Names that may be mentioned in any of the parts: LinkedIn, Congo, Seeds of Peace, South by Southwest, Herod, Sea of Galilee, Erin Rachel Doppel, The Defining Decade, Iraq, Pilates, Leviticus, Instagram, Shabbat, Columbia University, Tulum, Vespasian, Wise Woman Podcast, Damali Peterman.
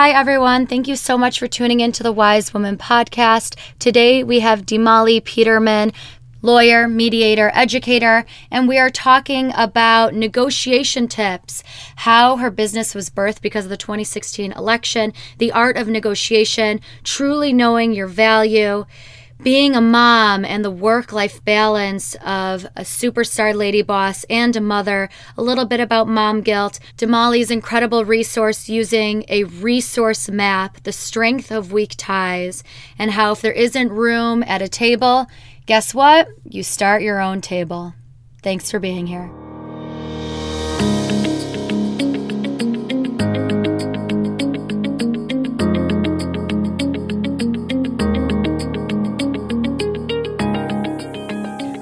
Hi, everyone. Thank you so much for tuning in to the Wise Woman Podcast. Today, we have Damali Peterman, lawyer, mediator, educator, and we are talking about negotiation tips, how her business was birthed because of the 2016 election, the art of negotiation, truly knowing your value, being a mom and the work-life balance of a superstar lady boss and a mother, a little bit about mom guilt, Damali's incredible resource using a resource map, the strength of weak ties, and how if there isn't room at a table, guess what? You start your own table. Thanks for being here.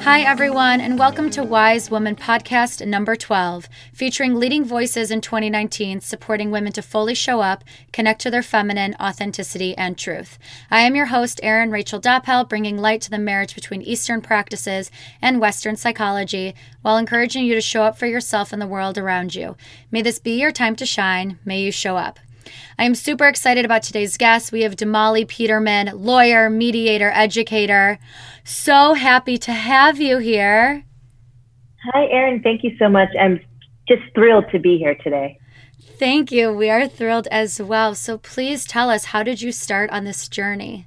Hi, everyone, and welcome to Wise Woman Podcast number 12, featuring leading voices in 2019 supporting women to fully show up, connect to their feminine authenticity and truth. I am your host, Erin Rachel Doppel, bringing light to the marriage between Eastern practices and Western psychology, while encouraging you to show up for yourself and the world around you. May this be your time to shine. May you show up. I am super excited about today's guest. We have Damali Peterman, lawyer, mediator, educator. So happy to have you here. Hi, Erin. Thank you so much. I'm just thrilled to be here today. Thank you. We are thrilled as well. So please tell us, how did you start on this journey?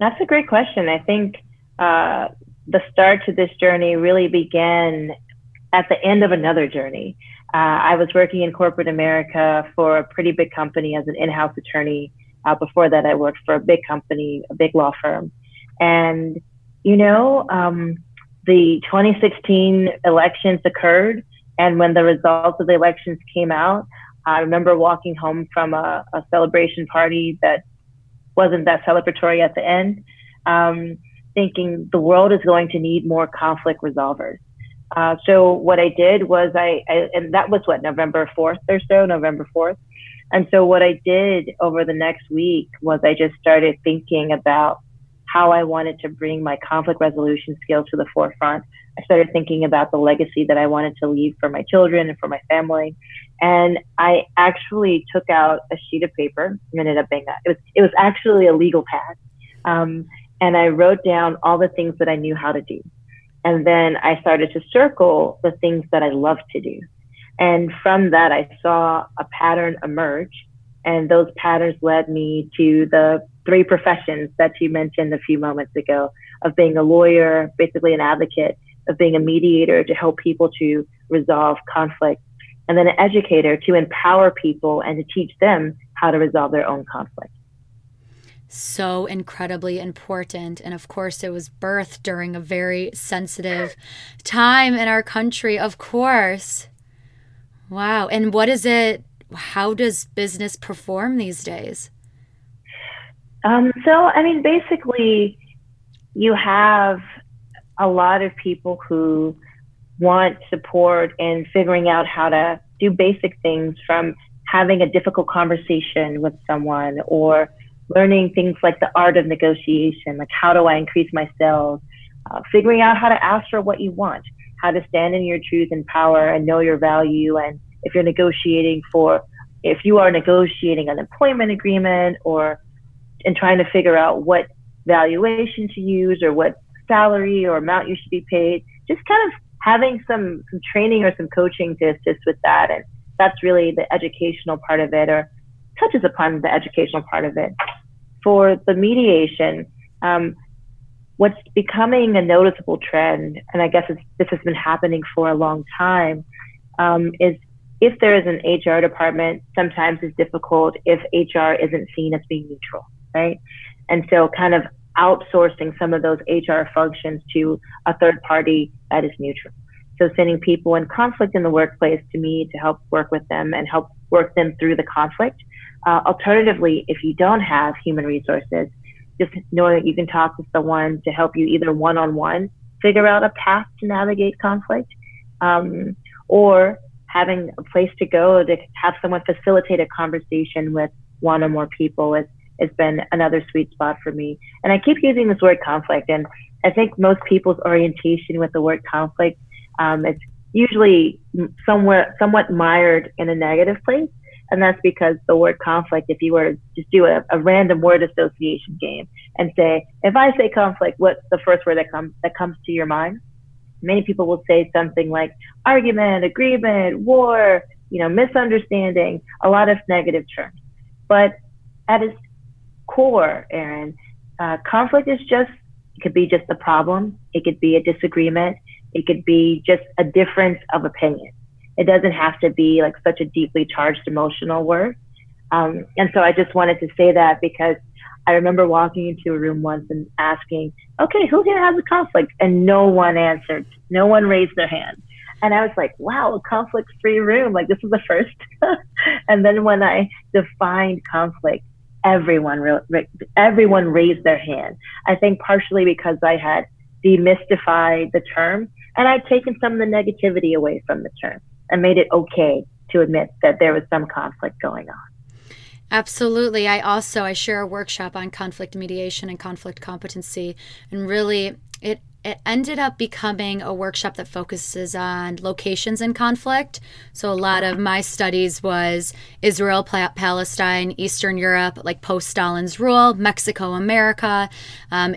That's a great question. I think the start to this journey really began at the end of another journey. I was working in corporate America for a pretty big company as an in-house attorney. Before that, I worked for a big company, a big law firm. And, the 2016 elections occurred. And when the results of the elections came out, I remember walking home from a celebration party that wasn't that celebratory at the end, thinking the world is going to need more conflict resolvers. So what I did was I and that was November 4th. And so what I did over the next week was I just started thinking about how I wanted to bring my conflict resolution skills to the forefront. I started thinking about the legacy that I wanted to leave for my children and for my family. And I actually took out a sheet of paper and ended up being it was actually a legal pad. And I wrote down all the things that I knew how to do. And then I started to circle the things that I love to do. And from that, I saw a pattern emerge. And those patterns led me to the three professions that you mentioned a few moments ago, of being a lawyer, basically an advocate, of being a mediator to help people to resolve conflict, and then an educator to empower people and to teach them how to resolve their own conflict. So incredibly important. And of course, it was birthed during a very sensitive time in our country, of course. Wow. And what is it? How does business perform these days? Basically, you have a lot of people who want support in figuring out how to do basic things, from having a difficult conversation with someone or learning things like the art of negotiation, like how do I increase my sales, figuring out how to ask for what you want, how to stand in your truth and power and know your value. And if you are negotiating an employment agreement and trying to figure out what valuation to use or what salary or amount you should be paid, just kind of having some training or some coaching to assist with that. And that's really the educational part of it, or touches upon the educational part of it. For the mediation, what's becoming a noticeable trend, and I guess this has been happening for a long time, is if there is an HR department, sometimes it's difficult if HR isn't seen as being neutral, right? And so kind of outsourcing some of those HR functions to a third party that is neutral. So sending people in conflict in the workplace to me to help work with them and help work them through the conflict. Alternatively, if you don't have human resources, just knowing that you can talk to someone to help you either one-on-one figure out a path to navigate conflict, or having a place to go to have someone facilitate a conversation with one or more people has been another sweet spot for me. And I keep using this word conflict, and I think most people's orientation with the word conflict, it's usually somewhat mired in a negative place. And that's because the word conflict, if you were to just do a random word association game and say, if I say conflict, what's the first word that comes to your mind? Many people will say something like argument, agreement, war, misunderstanding, a lot of negative terms. But at its core, Erin, conflict is just, it could be just a problem. It could be a disagreement. It could be just a difference of opinion. It doesn't have to be like such a deeply charged emotional word. And so I just wanted to say that because I remember walking into a room once and asking, okay, who here has a conflict? And no one answered. No one raised their hand. And I was like, wow, a conflict-free room. Like, this is the first. And then when I defined conflict, everyone raised their hand. I think partially because I had demystified the term and I'd taken some of the negativity away from the term and made it okay to admit that there was some conflict going on. Absolutely. I share a workshop on conflict mediation and conflict competency, and really it ended up becoming a workshop that focuses on locations in conflict. So a lot of my studies was Israel, Palestine, Eastern Europe, like post-Stalin's rule, Mexico, America,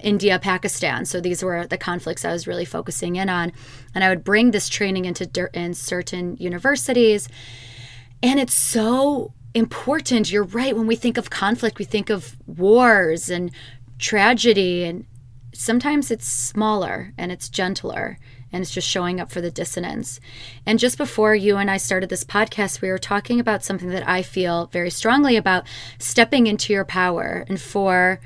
India, Pakistan. So these were the conflicts I was really focusing in on. And I would bring this training in certain universities. And it's so important. You're right. When we think of conflict, we think of wars and tragedy, and sometimes it's smaller and it's gentler, and it's just showing up for the dissonance. And just before you and I started this podcast, we were talking about something that I feel very strongly about, stepping into your power. And for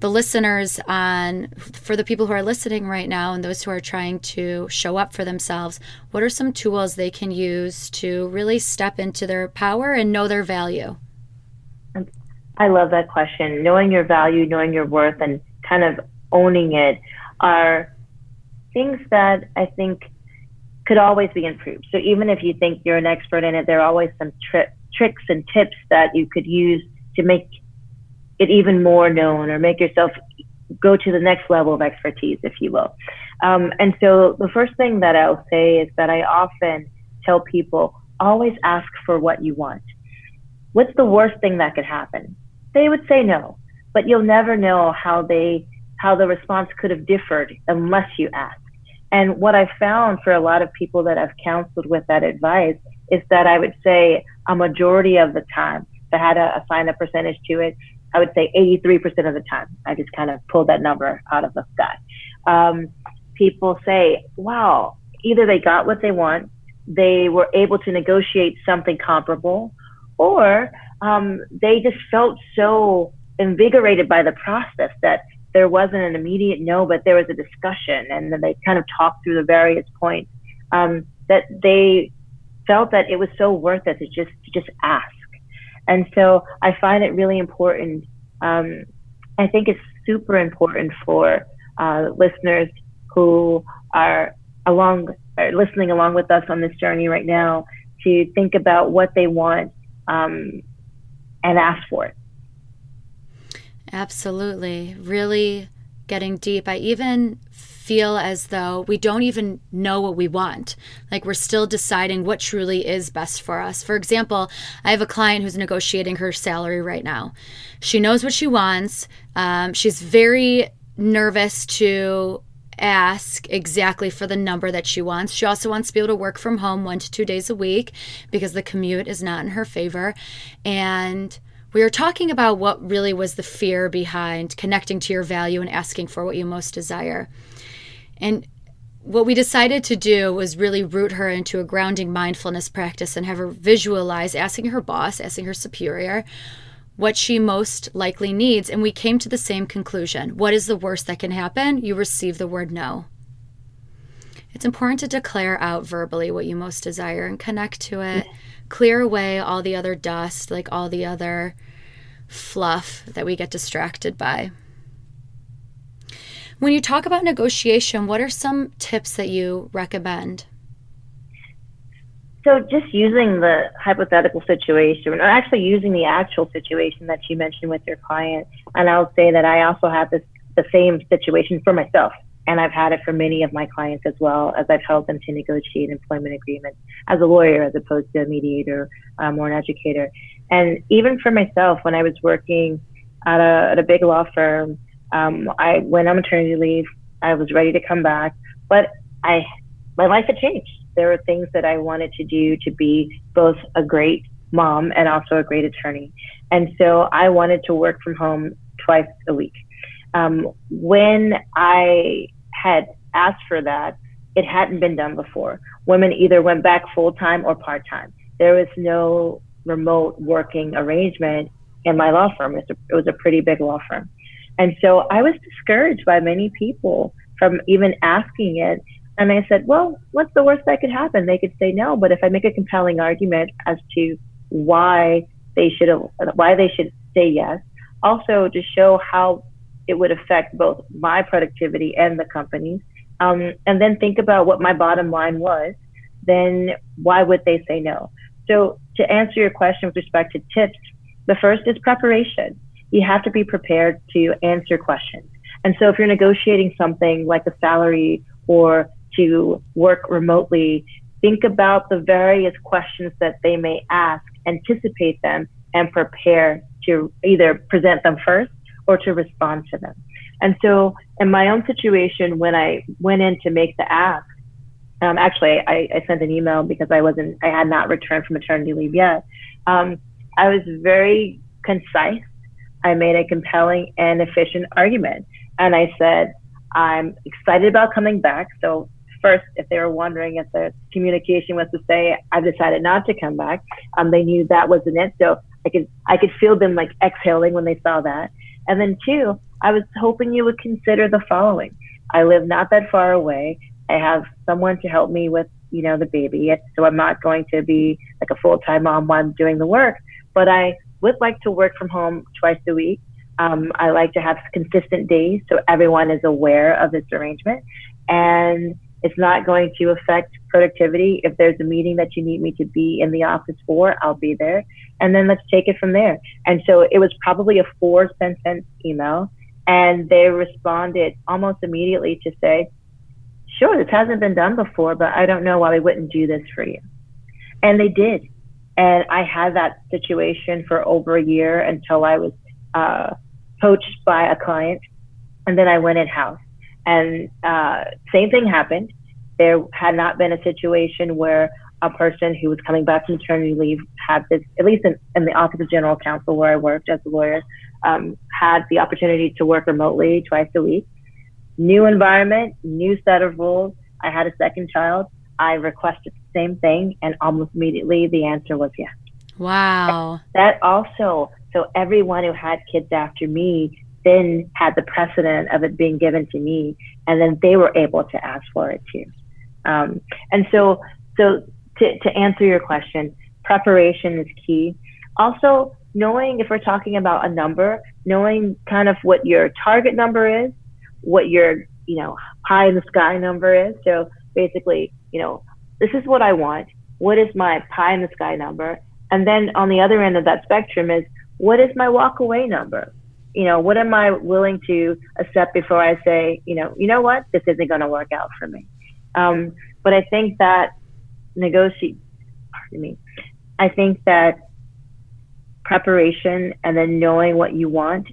the listeners, for the people who are listening right now and those who are trying to show up for themselves, what are some tools they can use to really step into their power and know their value? I love that question. Knowing your value, knowing your worth, and kind of owning it are things that I think could always be improved. So even if you think you're an expert in it, there are always some tricks and tips that you could use to make it even more known or make yourself go to the next level of expertise, if you will. And so the first thing that I'll say is that I often tell people, always ask for what you want. What's the worst thing that could happen? They would say no, but you'll never know how the response could have differed unless you ask. And what I found for a lot of people that I've counseled with that advice is that I would say a majority of the time, if I had to assign a percentage to it, I would say 83% of the time. I just kind of pulled that number out of the sky. People say, wow, either they got what they want, they were able to negotiate something comparable, or they just felt so invigorated by the process that there wasn't an immediate no, but there was a discussion, and then they kind of talked through the various points that they felt that it was so worth it to just ask. And so I find it really important. I think it's super important for listeners who are listening along with us on this journey right now to think about what they want and ask for it. Absolutely. Really getting deep. I even feel as though we don't even know what we want. Like, we're still deciding what truly is best for us. For example, I have a client who's negotiating her salary right now. She knows what she wants. She's very nervous to ask exactly for the number that she wants. She also wants to be able to work from home 1 to 2 days a week because the commute is not in her favor. And we were talking about what really was the fear behind connecting to your value and asking for what you most desire. And what we decided to do was really root her into a grounding mindfulness practice and have her visualize asking her boss, asking her superior, what she most likely needs. And we came to the same conclusion. What is the worst that can happen? You receive the word no. It's important to declare out verbally what you most desire and connect to it. Clear away all the other dust, like all the other fluff that we get distracted by. When you talk about negotiation, what are some tips that you recommend? So just using the hypothetical situation, or actually using the actual situation that you mentioned with your client, and I'll say that I also have the same situation for myself. And I've had it for many of my clients as well, as I've helped them to negotiate employment agreements as a lawyer as opposed to a mediator or an educator. And even for myself, when I was working at a big law firm, I went on maternity leave. I was ready to come back, but my life had changed. There were things that I wanted to do to be both a great mom and also a great attorney. And so I wanted to work from home twice a week. When I had asked for that, it hadn't been done before. Women either went back full-time or part-time. There was no remote working arrangement in my law firm. It was a pretty big law firm. And so I was discouraged by many people from even asking it. And I said, well, what's the worst that could happen? They could say no, but if I make a compelling argument as to why they should say yes, also to show how it would affect both my productivity and the company's, and then think about what my bottom line was, then why would they say no? So to answer your question with respect to tips, the first is preparation. You have to be prepared to answer questions. And so if you're negotiating something like a salary or to work remotely, think about the various questions that they may ask, anticipate them, and prepare to either present them first or to respond to them. And so in my own situation, when I went in to make the ask, I sent an email because I had not returned from maternity leave yet. I was very concise. I made a compelling and efficient argument. And I said, I'm excited about coming back. So first, if they were wondering if the communication was to say, I've decided not to come back, they knew that wasn't it. So I could feel them like exhaling when they saw that. And then two, I was hoping you would consider the following. I live not that far away. I have someone to help me with, the baby. So I'm not going to be like a full-time mom while I'm doing the work, but I would like to work from home twice a week. I like to have consistent days so everyone is aware of this arrangement. And it's not going to affect productivity. If there's a meeting that you need me to be in the office for, I'll be there. And then let's take it from there. And so it was probably a 4-sentence email. And they responded almost immediately to say, sure, this hasn't been done before, but I don't know why we wouldn't do this for you. And they did. And I had that situation for over a year until I was poached by a client. And then I went in-house. And same thing happened. There had not been a situation where a person who was coming back from maternity leave had this, at least in the Office of General Counsel where I worked as a lawyer, had the opportunity to work remotely twice a week. New environment, new set of rules. I had a second child. I requested the same thing, and almost immediately the answer was yes. Wow. That also, so everyone who had kids after me then had the precedent of it being given to me, and then they were able to ask for it too. And so to answer your question, preparation is key. Also, knowing if we're talking about a number, knowing kind of what your target number is, what your, pie in the sky number is. So basically, this is what I want. What is my pie in the sky number? And then on the other end of that spectrum is, what is my walk away number? What am I willing to accept before I say, you know what, this isn't going to work out for me. But I think that preparation and then knowing what you want,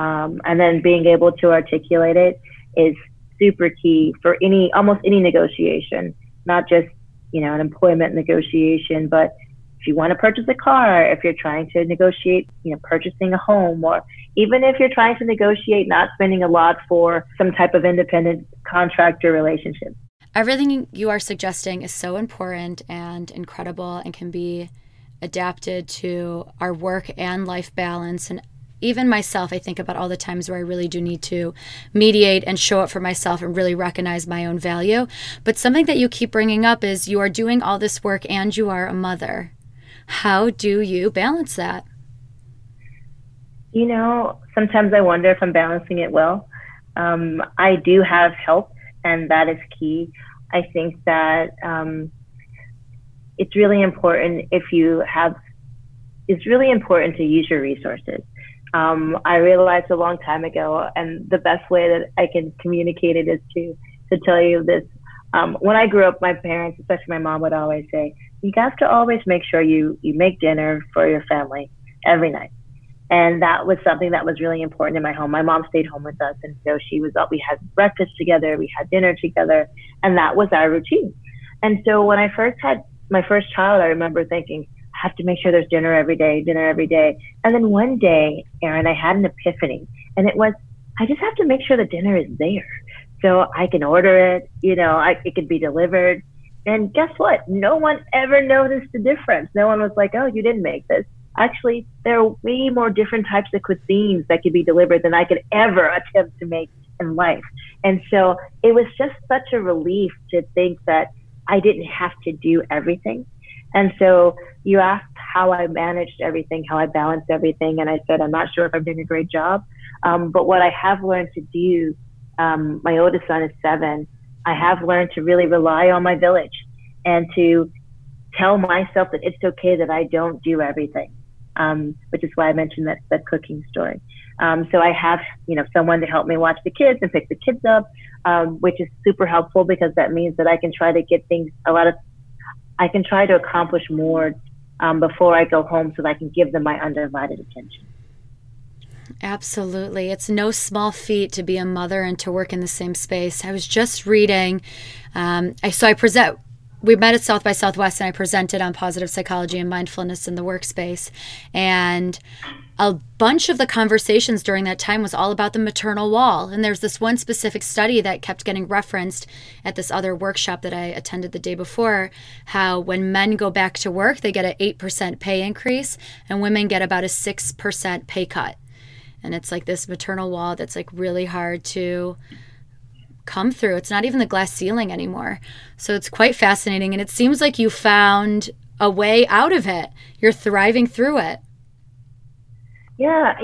and then being able to articulate it is super key for almost any negotiation, not just, an employment negotiation, but if you want to purchase a car, if you're trying to negotiate, purchasing a home, or even if you're trying to negotiate not spending a lot for some type of independent contractor relationship. Everything you are suggesting is so important and incredible and can be adapted to our work and life balance. And even myself, I think about all the times where I really do need to mediate and show up for myself and really recognize my own value. But something that you keep bringing up is you are doing all this work and you are a mother. How do you balance that? Sometimes I wonder if I'm balancing it well. I do have help, and that is key. I think that it's really important to use your resources. I realized a long time ago, and the best way that I can communicate it is to tell you this. When I grew up, my parents, especially my mom, would always say, you have to always make sure you make dinner for your family every night. And that was something that was really important in my home. My mom stayed home with us. And so she was up, we had breakfast together, we had dinner together, and that was our routine. And so when I first had my first child, I remember thinking, I have to make sure there's dinner every day. And then one day, Erin, I had an epiphany, and it was, I just have to make sure the dinner is there. So I can order it, it could be delivered. And guess what? No one ever noticed the difference. No one was like, oh, you didn't make this. Actually, there are way more different types of cuisines that could be delivered than I could ever attempt to make in life. And so it was just such a relief to think that I didn't have to do everything. And so you asked how I managed everything, how I balanced everything. And I said, I'm not sure if I'm doing a great job. But what I have learned to do, my oldest son is 7. I have learned to really rely on my village and to tell myself that it's okay that I don't do everything, which is why I mentioned that cooking story. So I have, someone to help me watch the kids and pick the kids up, which is super helpful because that means that I can try to get things, I can try to accomplish more before I go home so that I can give them my undivided attention. Absolutely. It's no small feat to be a mother and to work in the same space. I was just reading, we met at South by Southwest, and I presented on positive psychology and mindfulness in the workspace. And a bunch of the conversations during that time was all about the maternal wall. And there's this one specific study that kept getting referenced at this other workshop that I attended the day before, how when men go back to work, they get an 8% pay increase, and women get about a 6% pay cut. And it's like this maternal wall that's like really hard to come through. It's not even the glass ceiling anymore. So it's quite fascinating. And it seems like you found a way out of it. You're thriving through it. Yeah.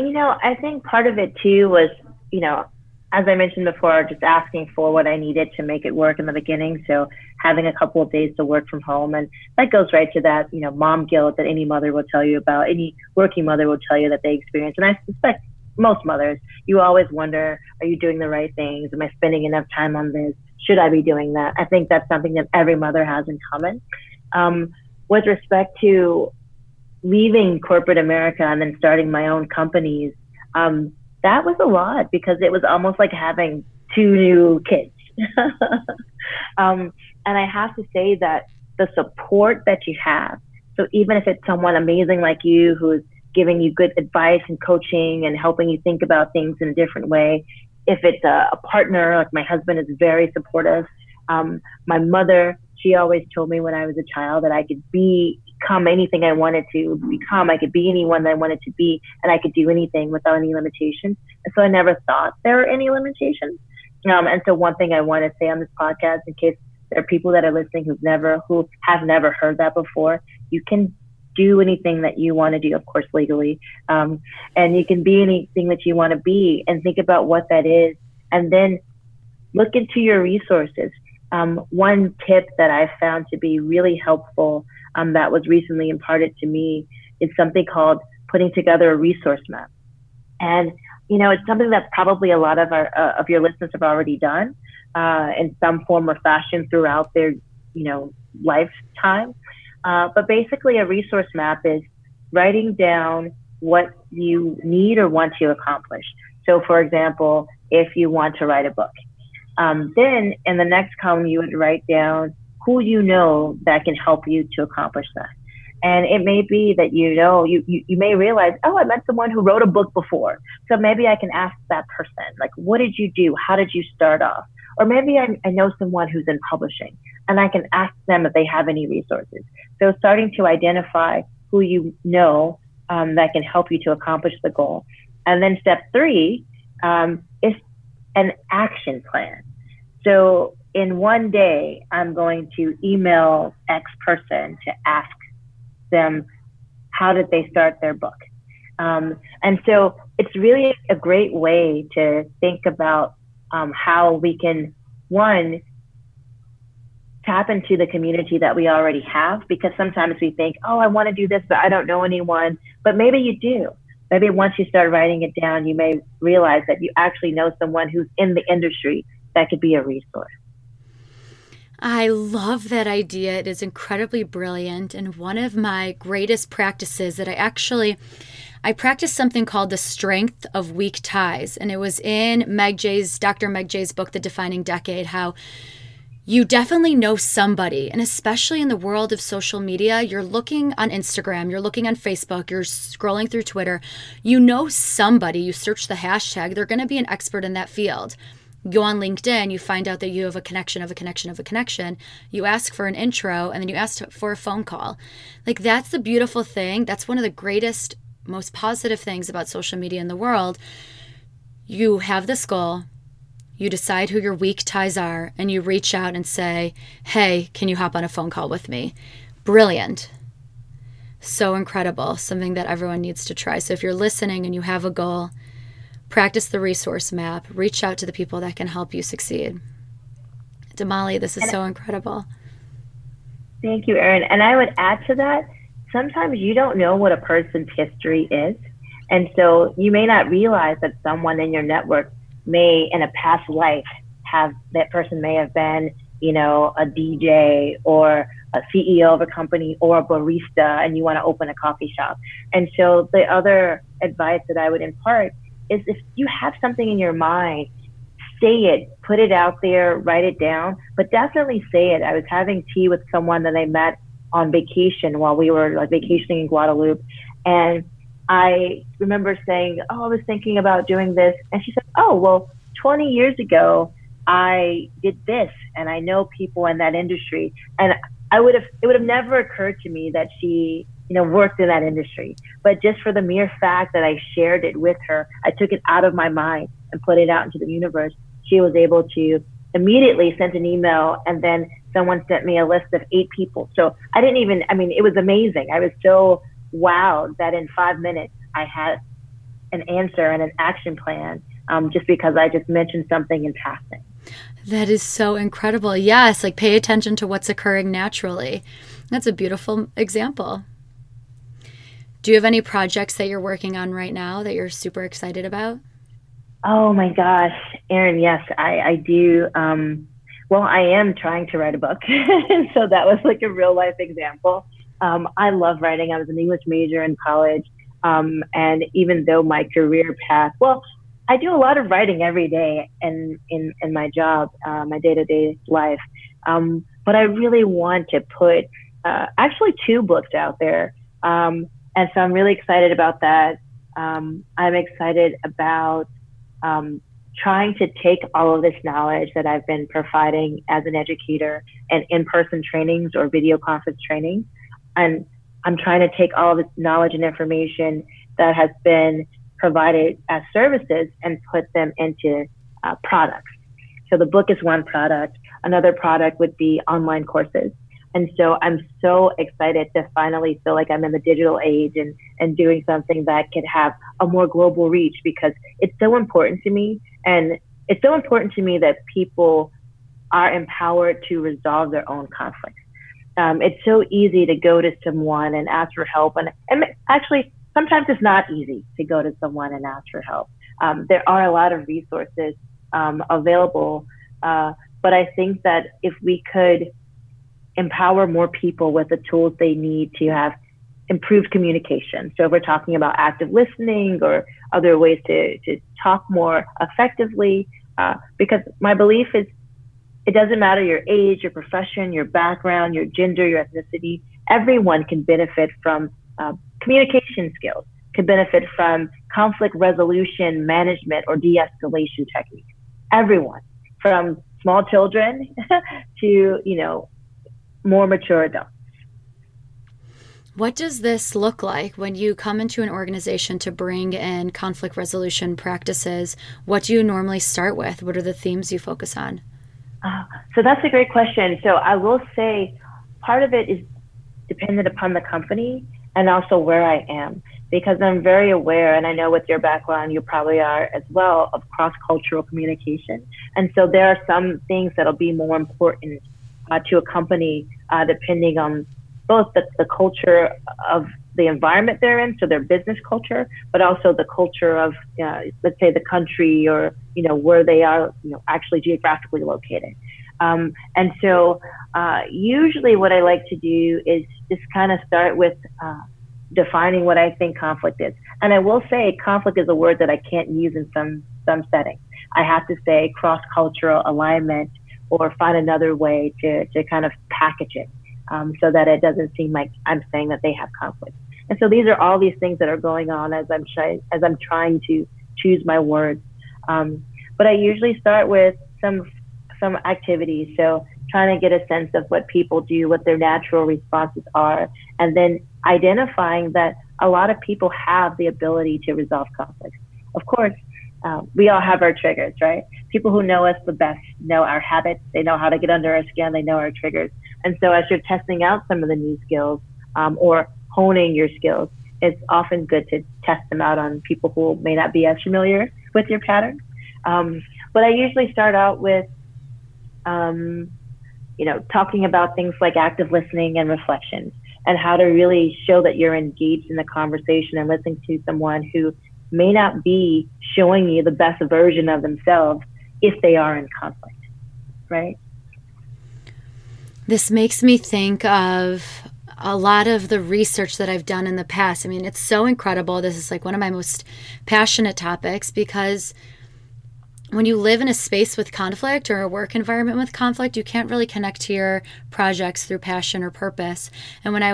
I think part of it too was, as I mentioned before, just asking for what I needed to make it work in the beginning. So having a couple of days to work from home, and that goes right to that, mom guilt that any mother will tell you about, any working mother will tell you that they experience. And I suspect most mothers, you always wonder, are you doing the right things? Am I spending enough time on this? Should I be doing that? I think that's something that every mother has in common. With respect to leaving corporate America and then starting my own companies, that was a lot because it was almost like having 2 new kids. And I have to say that the support that you have, so even if it's someone amazing like you who's giving you good advice and coaching and helping you think about things in a different way. If it's a partner, like my husband is very supportive. My mother, she always told me when I was a child that I could become anything I wanted to become. I could be anyone that I wanted to be, and I could do anything without any limitations. And so I never thought there were any limitations. And so one thing I want to say on this podcast, in case there are people that are listening who have never heard that before, you can do anything that you want to do, of course, legally. And you can be anything that you want to be, and think about what that is. And then look into your resources. One tip that I found to be really helpful that was recently imparted to me is something called putting together a resource map. And, it's something that probably a lot of of your listeners have already done in some form or fashion throughout their, lifetime. But basically a resource map is writing down what you need or want to accomplish. So for example, if you want to write a book, then in the next column, you would write down who you know that can help you to accomplish that. And it may be that, you may realize, oh, I met someone who wrote a book before. So maybe I can ask that person, like, what did you do? How did you start off? Or maybe I know someone who's in publishing, and I can ask them if they have any resources. So starting to identify who you know that can help you to accomplish the goal. And then step 3 is an action plan. So in one day, I'm going to email X person to ask them, how did they start their book? And so it's really a great way to think about how we can, one, tap into the community that we already have, because sometimes we think, oh, I want to do this, but I don't know anyone. But maybe you do. Maybe once you start writing it down, you may realize that you actually know someone who's in the industry that could be a resource. I love that idea. It is incredibly brilliant. And one of my greatest practices that I practiced something called the strength of weak ties. And it was in Dr. Meg Jay's book, The Defining Decade, how you definitely know somebody. And especially in the world of social media, you're looking on Instagram, you're looking on Facebook, you're scrolling through Twitter. You know somebody, you search the hashtag, they're going to be an expert in that field. Go on LinkedIn, you find out that you have a connection of a connection of a connection. You ask for an intro, and then you ask for a phone call. Like, that's the beautiful thing. That's one of the greatest, most positive things about social media in the world. You have this goal. You decide who your weak ties are, and you reach out and say, hey, can you hop on a phone call with me? Brilliant. So incredible. Something that everyone needs to try. So if you're listening and you have a goal, practice the resource map. Reach out to the people that can help you succeed. Damali, this is so incredible. Thank you, Erin. And I would add to that, sometimes you don't know what a person's history is. And so you may not realize that someone in your network may, in a past life, that person may have been, a DJ or a CEO of a company or a barista, and you want to open a coffee shop. And so the other advice that I would impart is, if you have something in your mind, say it, put it out there, write it down, but definitely say it. I was having tea with someone that I met on vacation while we were vacationing in Guadeloupe, and I remember saying, I was thinking about doing this. And she said, 20 years ago, I did this, and I know people in that industry. And it would have never occurred to me that she, worked in that industry. But just for the mere fact that I shared it with her, I took it out of my mind and put it out into the universe. She was able to immediately send an email, and then someone sent me a list of 8 people. So it was amazing. I was so wowed that in 5 minutes I had an answer and an action plan, just because I just mentioned something in passing. That is so incredible. Yes, pay attention to what's occurring naturally. That's a beautiful example. Do you have any projects that you're working on right now that you're super excited about? Oh my gosh, Erin, yes, I do. I am trying to write a book. So that was a real life example. I love writing. I was an English major in college. And even though my career path, I do a lot of writing every day in my job, my day-to-day life. But I really want to put actually 2 books out there. And so I'm really excited about that. I'm excited about trying to take all of this knowledge that I've been providing as an educator and in-person trainings or video conference trainings. And I'm trying to take all of this knowledge and information that has been provided as services and put them into products. So the book is one product. Another product would be online courses. And so I'm so excited to finally feel like I'm in the digital age and doing something that could have a more global reach, because it's so important to me. And it's so important to me that people are empowered to resolve their own conflicts. It's so easy to go to someone and ask for help. And actually, sometimes it's not easy to go to someone and ask for help. There are a lot of resources available. But I think that if we could empower more people with the tools they need to have improved communication. So if we're talking about active listening or other ways to talk more effectively, because my belief is, it doesn't matter your age, your profession, your background, your gender, your ethnicity. Everyone can benefit from communication skills, can benefit from conflict resolution management or de-escalation techniques. Everyone, from small children to, more mature adults. What does this look like when you come into an organization to bring in conflict resolution practices? What do you normally start with? What are the themes you focus on? So that's a great question. So I will say part of it is dependent upon the company and also where I am, because I'm very aware, and I know with your background, you probably are as well, of cross-cultural communication. And so there are some things that'll be more important to a company depending on both the culture of the environment they're in, so their business culture, but also the culture of, let's say, the country or, where they are, actually geographically located. And so usually what I like to do is just kind of start with defining what I think conflict is. And I will say conflict is a word that I can't use in some settings. I have to say cross-cultural alignment or find another way to kind of package it so that it doesn't seem like I'm saying that they have conflict. And so these are all these things that are going on as I'm trying to choose my words. But I usually start with some activities. So trying to get a sense of what people do, what their natural responses are, and then identifying that a lot of people have the ability to resolve conflicts. Of course, we all have our triggers, right? People who know us the best know our habits. They know how to get under our skin. They know our triggers. And so as you're testing out some of the new skills or honing your skills, it's often good to test them out on people who may not be as familiar with your pattern. But I usually start out with, talking about things like active listening and reflection and how to really show that you're engaged in the conversation and listening to someone who may not be showing you the best version of themselves if they are in conflict, right? This makes me think of a lot of the research that I've done in the past. I mean, it's so incredible. This is like one of my most passionate topics because when you live in a space with conflict or a work environment with conflict, you can't really connect to your projects through passion or purpose. And when I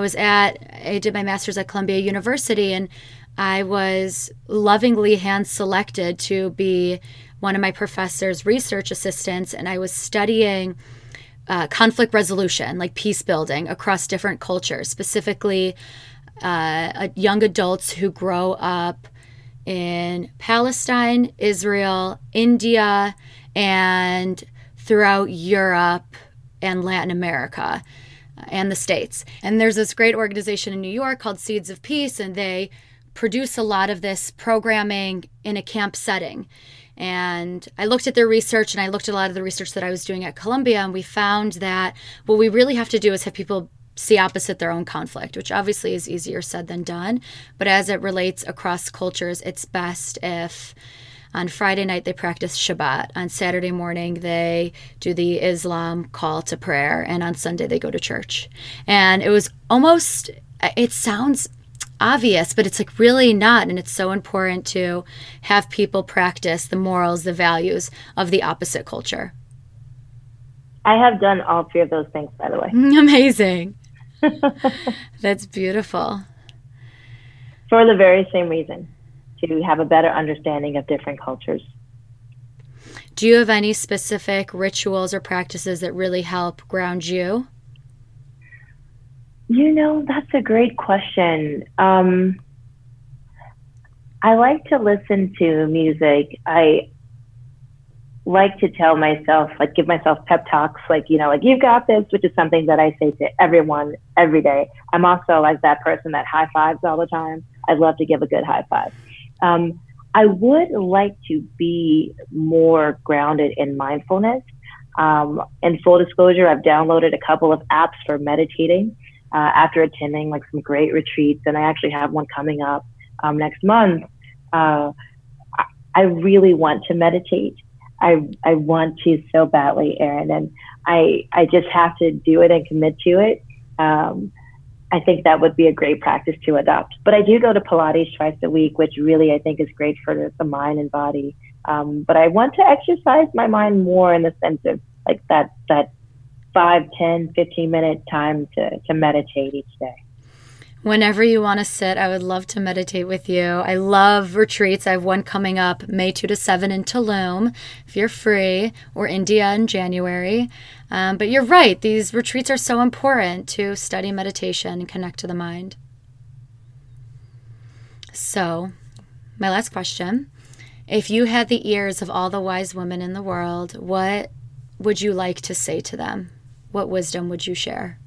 did my master's at Columbia University, and I was lovingly hand-selected to be one of my professor's research assistants, and I was studying conflict resolution, like peace building across different cultures, specifically young adults who grow up in Palestine, Israel, India, and throughout Europe and Latin America and the States. And there's this great organization in New York called Seeds of Peace, and they produce a lot of this programming in a camp setting. And I looked at their research, and I looked at a lot of the research that I was doing at Columbia, and we found that what we really have to do is have people see opposite their own conflict, which obviously is easier said than done. But as it relates across cultures, it's best if on Friday night they practice Shabbat, on Saturday morning they do the Islam call to prayer, and on Sunday they go to church. And it was almost, it sounds obvious, but it's like really not. And it's so important to have people practice the morals, the values of the opposite culture. I have done all three of those things, by the way. Amazing. That's beautiful. For the very same reason, to have a better understanding of different cultures. Do you have any specific rituals or practices that really help ground you? That's a great question. I like to listen to music. I like to tell myself, give myself pep talks, you've got this, which is something that I say to everyone every day. I'm also that person that high fives all the time. I'd love to give a good high five. I would like to be more grounded in mindfulness. In full disclosure, I've downloaded a couple of apps for meditating after attending some great retreats, and I actually have one coming up next month. I really want to meditate. I want to so badly, Erin, and I just have to do it and commit to it. I think that would be a great practice to adopt. But I do go to Pilates twice a week, which really I think is great for the mind and body. But I want to exercise my mind more in the sense of that 5, 10, 15-minute time to meditate each day. Whenever you want to sit, I would love to meditate with you. I love retreats. I have one coming up May 2 to 7 in Tulum, if you're free, or India in January. But you're right. These retreats are so important to study meditation and connect to the mind. So my last question, if you had the ears of all the wise women in the world, what would you like to say to them? What wisdom would you share?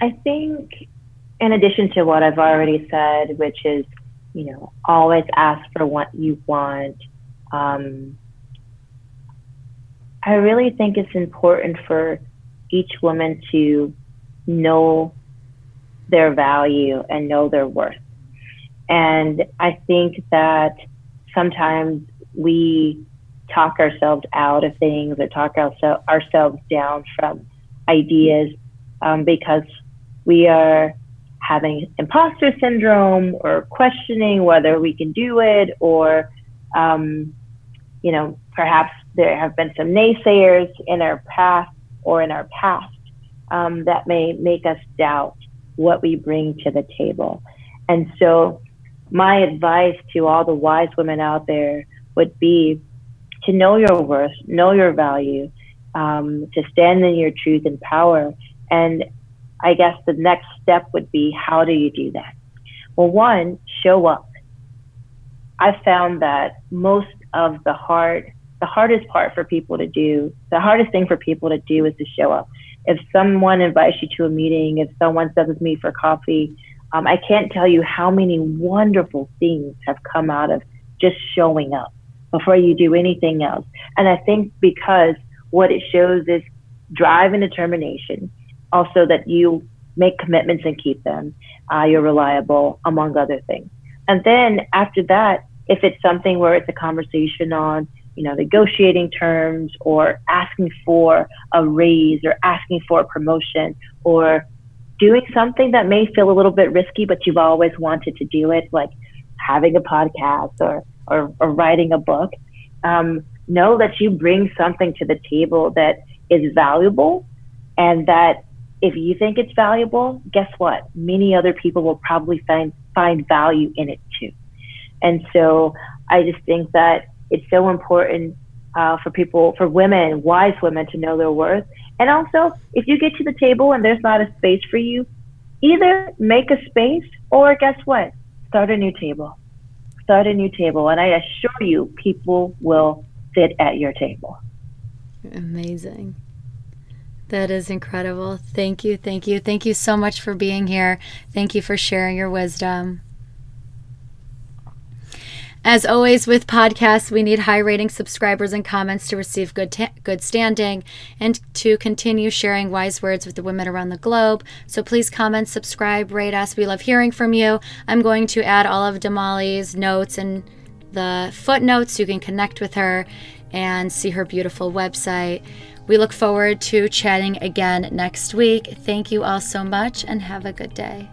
I think in addition to what I've already said, which is, always ask for what you want. I really think it's important for each woman to know their value and know their worth. And I think that sometimes we talk ourselves out of things or talk ourselves down from ideas because we are having imposter syndrome or questioning whether we can do it, or perhaps there have been some naysayers in our past that may make us doubt what we bring to the table. And so my advice to all the wise women out there would be to know your worth, know your value, to stand in your truth and power. And I guess the next step would be, how do you do that? Well, one, show up. I found that most of the hardest thing for people to do is to show up. If someone invites you to a meeting, if someone sits with me for coffee, I can't tell you how many wonderful things have come out of just showing up before you do anything else. And I think because what it shows is drive and determination, also that you make commitments and keep them, you're reliable, among other things. And then after that, if it's something where it's a conversation on, negotiating terms or asking for a raise or asking for a promotion or doing something that may feel a little bit risky, but you've always wanted to do it, like having a podcast or writing a book, know that you bring something to the table that is valuable, and that if you think it's valuable, guess what? Many other people will probably find value in it too. And so I just think that it's so important for women, wise women, to know their worth. And also, if you get to the table and there's not a space for you, either make a space or guess what? Start a new table. And I assure you, people will sit at your table. Amazing. That is incredible. Thank you. Thank you. Thank you so much for being here. Thank you for sharing your wisdom. As always with podcasts, we need high rating subscribers and comments to receive good standing and to continue sharing wise words with the women around the globe. So please comment, subscribe, rate us. We love hearing from you. I'm going to add all of Damali's notes and the footnotes. You can connect with her and see her beautiful website. We look forward to chatting again next week. Thank you all so much and have a good day.